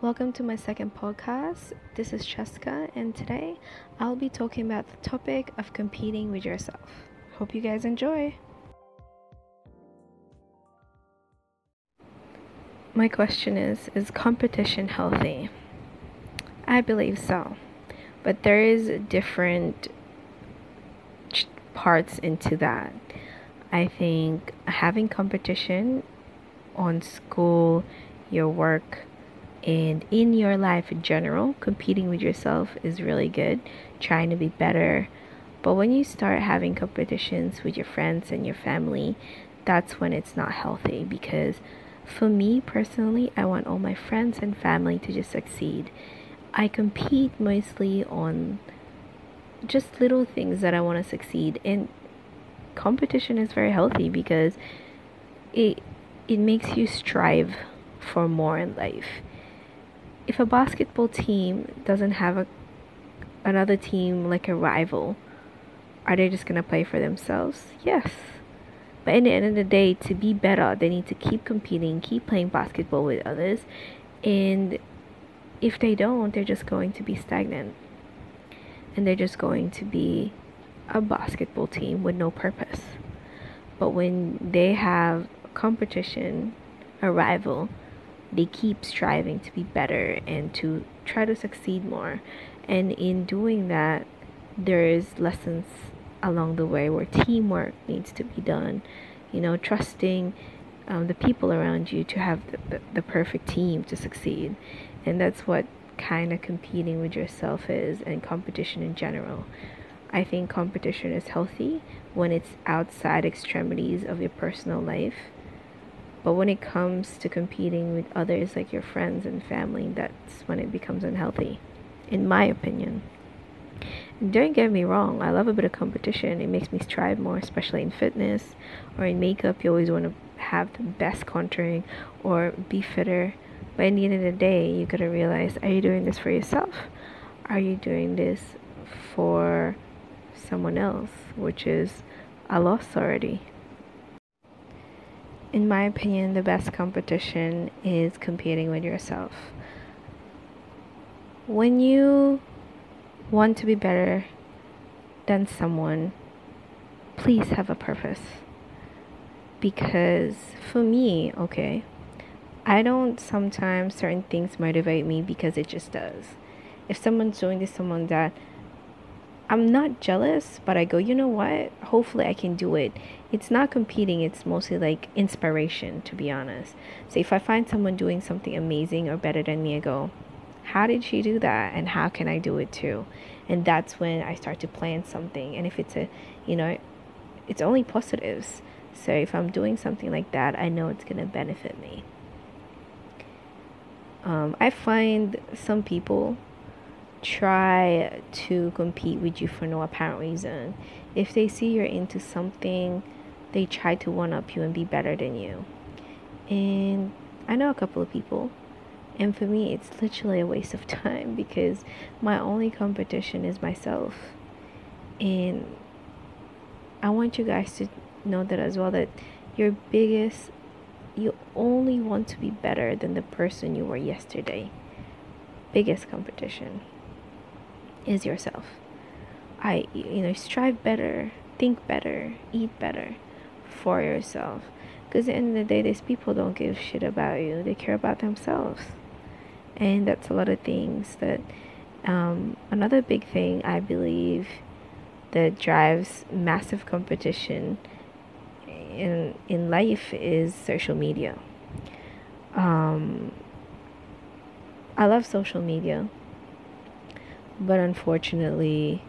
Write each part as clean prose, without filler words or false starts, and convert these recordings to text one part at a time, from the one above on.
Welcome to my second podcast. This is Cheska, and today I'll be talking about the topic of competing with yourself. Hope you guys enjoy. My question is competition healthy? I believe so, but there is different parts into that. I think having competition on school, your work, and in your life in general, competing with yourself is really good, trying to be better. But when you start having competitions with your friends and your family, that's when it's not healthy. Because for me personally, I want all my friends and family to just succeed. I compete mostly on just little things that I want to succeed. And competition is very healthy because it makes you strive for more in life. If a basketball team doesn't have another team like a rival, are they just going to play for themselves? Yes. But at the end of the day, to be better, they need to keep competing, keep playing basketball with others. And if they don't, they're just going to be stagnant. And they're just going to be a basketball team with no purpose. But when they have competition, a rival, they keep striving to be better and to try to succeed more. And in doing that, there is lessons along the way where teamwork needs to be done. You know, trusting the people around you to have the perfect team to succeed. And that's what kind of competing with yourself is, and competition in general. I think competition is healthy when it's outside extremities of your personal life. But when it comes to competing with others, like your friends and family, that's when it becomes unhealthy, in my opinion. And don't get me wrong, I love a bit of competition. It makes me strive more, especially in fitness or in makeup. You always want to have the best contouring or be fitter. But at the end of the day, you gotta realize, are you doing this for yourself? Are you doing this for someone else? Which is a loss already. In my opinion, the best competition is competing with yourself. When you want to be better than someone, please have a purpose. Because for me, I don't sometimes certain things motivate me because it just does. If someone's doing this, someone that I'm not jealous, but I go, you know what? Hopefully I can do it. It's not competing. It's mostly like inspiration, to be honest. So if I find someone doing something amazing or better than me, I go, how did she do that? And how can I do it too? And that's when I start to plan something. And if it's it's only positives. So if I'm doing something like that, I know it's going to benefit me. I find some people try to compete with you for no apparent reason. If they see you're into something, they try to one-up you and be better than you. And I know a couple of people, and for me it's literally a waste of time because my only competition is myself. And I want you guys to know that as well, that you only want to be better than the person you were yesterday. Biggest competition is yourself. Strive better, think better, eat better for yourself, because at the end of the day, these people don't give shit about you. They care about themselves. And that's a lot of things that another big thing I believe that drives massive competition in life is social media. I love social media, but unfortunately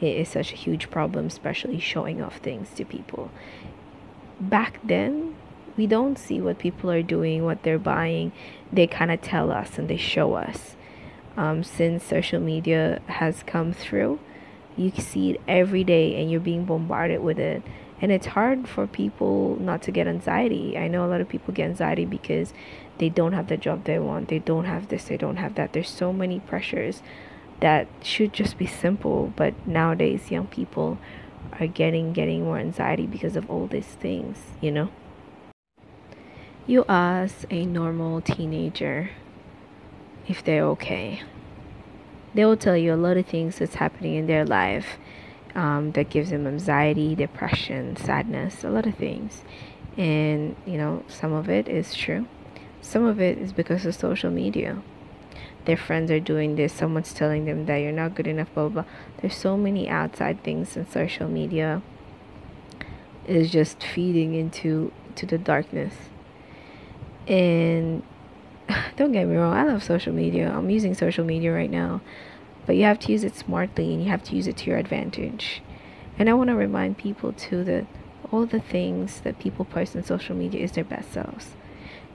it is such a huge problem, especially showing off things to people. Back then, we don't see what people are doing, what they're buying. They kind of tell us and they show us. Since social media has come through, you see it every day and you're being bombarded with it. And it's hard for people not to get anxiety. I know a lot of people get anxiety because they don't have the job they want. They don't have this. They don't have that. There's so many pressures that should just be simple. But nowadays, young people are getting more anxiety because of all these things, you know. You ask a normal teenager if they're okay. They will tell you a lot of things that's happening in their life that gives them anxiety, depression, sadness, a lot of things. And, you know, some of it is true. Some of it is because of social media. Their friends are doing this. Someone's telling them that you're not good enough, blah, blah, blah. There's so many outside things, and social media is just feeding into the darkness. And don't get me wrong, I love social media. I'm using social media right now. But you have to use it smartly, and you have to use it to your advantage. And I want to remind people too that all the things that people post on social media is their best selves.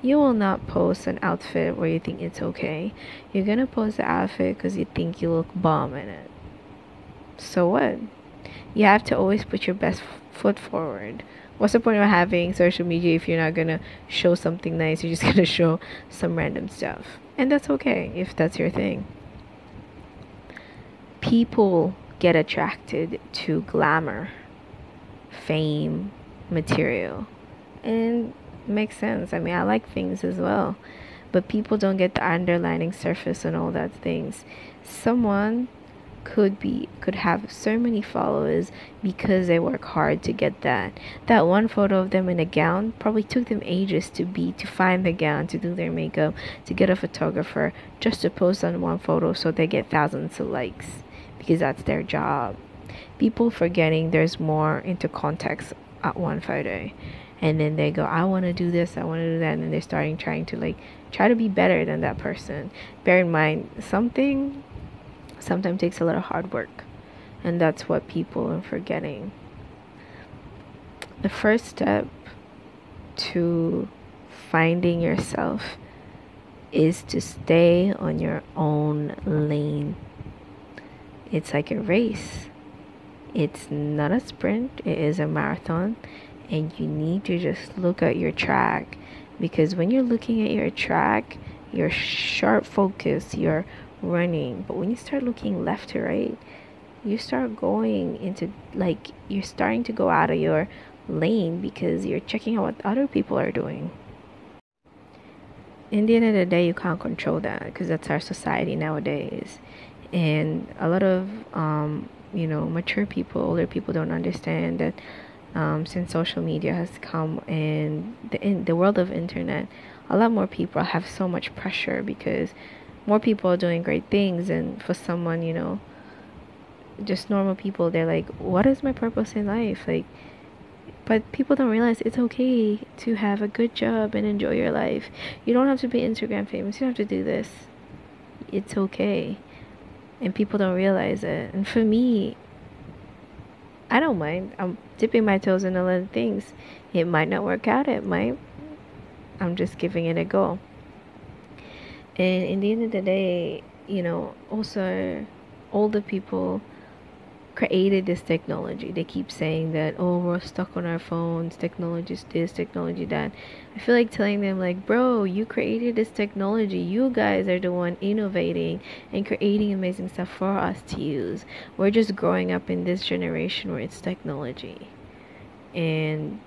You will not post an outfit where you think it's okay. You're going to post the outfit because you think you look bomb in it. So what? You have to always put your best foot forward. What's the point of having social media if you're not going to show something nice? You're just going to show some random stuff. And that's okay if that's your thing. People get attracted to glamour, fame, material. And it makes sense. I mean, I like things as well. But people don't get the underlining surface and all that things. Someone could have so many followers because they work hard to get that. That one photo of them in a gown probably took them ages to find the gown, to do their makeup, to get a photographer, just to post on one photo so they get thousands of likes because that's their job. People forgetting there's more into context at one photo. And then they go, I want to do this, I want to do that. And then they're starting trying to be better than that person. Bear in mind, something sometimes takes a lot of hard work. And that's what people are forgetting. The first step to finding yourself is to stay on your own lane. It's like a race. It's not a sprint. It is a marathon. And you need to just look at your track. Because when you're looking at your track, you're sharp focused, you're running. But when you start looking left to right, you start going into, like, you're starting to go out of your lane because you're checking out what other people are doing. In the end of the day, you can't control that because that's our society nowadays. And a lot of mature people, older people don't understand that since social media has come and the world of internet, a lot more people have so much pressure because more people are doing great things. And for someone, you know, just normal people, they're like, what is my purpose in life? Like, but people don't realize it's okay to have a good job and enjoy your life. You don't have to be Instagram famous. You don't have to do this. It's okay. And people don't realize it. And for me, I don't mind. I'm dipping my toes in a lot of things. It might not work out. It might. I'm just giving it a go. And in the end of the day, you know, also older people created this technology. They keep saying that, oh, we're stuck on our phones, technology's this, technology that. I feel like telling them, like, bro, you created this technology. You guys are the one innovating and creating amazing stuff for us to use. We're just growing up in this generation where it's technology. And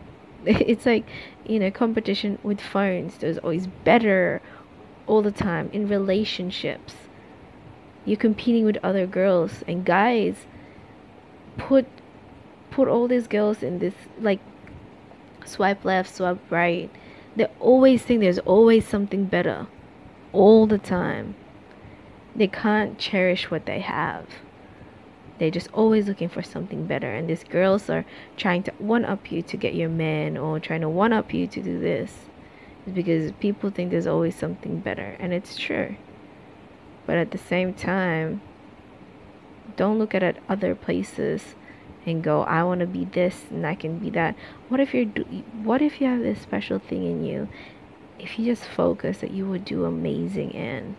it's like, you know, competition with phones. There's always better all the time in relationships. You're competing with other girls and guys. Put all these girls in this, like, swipe left, swipe right. They always think there's always something better all the time. They can't cherish what they have. They're just always looking for something better. And these girls are trying to one-up you to get your man, or trying to one-up you to do this. It's because people think there's always something better. And it's true. But at the same time, don't look at other places and go, I want to be this and I can be that. What if you have this special thing in you? If you just focus, that you would do amazing in.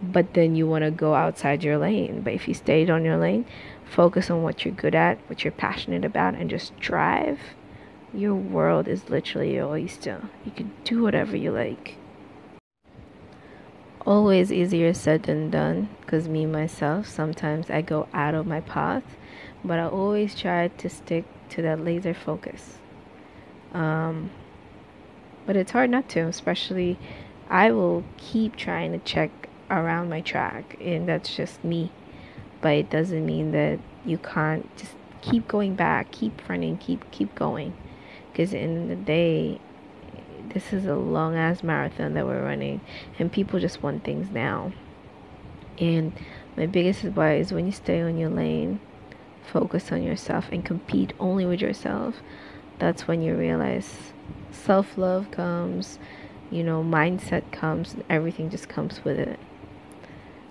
But then you want to go outside your lane. But if you stayed on your lane, focus on what you're good at, what you're passionate about, and just drive. Your world is literally your oyster. You can do whatever you like. Always easier said than done, because me myself, sometimes I go out of my path, but I always try to stick to that laser focus. But it's hard not to, especially I will keep trying to check around my track, and that's just me. But it doesn't mean that you can't just keep going back, keep running, keep going, because at the end of the day, this is a long ass marathon that we're running, and people just want things now. And my biggest advice is, when you stay on your lane, focus on yourself and compete only with yourself. That's when you realize self-love comes, mindset comes, everything just comes with it.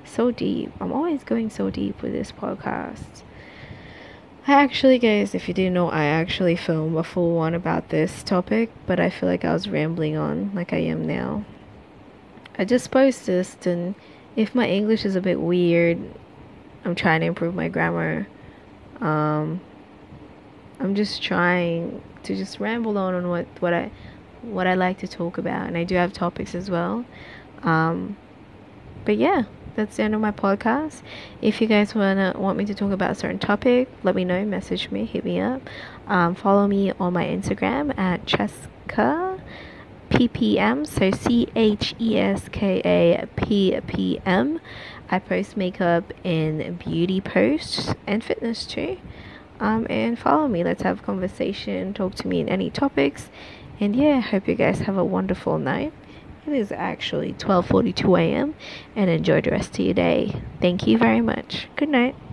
So deep. I'm always going so deep with this podcast. I actually, guys, if you didn't know, I actually filmed a full one about this topic, but I feel like I was rambling on like I am now. I just post this, and if my English is a bit weird, I'm trying to improve my grammar. I'm just trying to just ramble on what I like to talk about, and I do have topics as well. But yeah. That's the end of my podcast. If you guys want me to talk about a certain topic, let me know. Message me, hit me up. Follow me on my Instagram at Cheska PPM. So CHESKA PPM. I post makeup and beauty posts and fitness too. And follow me. Let's have a conversation. Talk to me in any topics. And yeah, hope you guys have a wonderful night. It is actually 12:42 a.m. and enjoy the rest of your day. Thank you very much. Good night.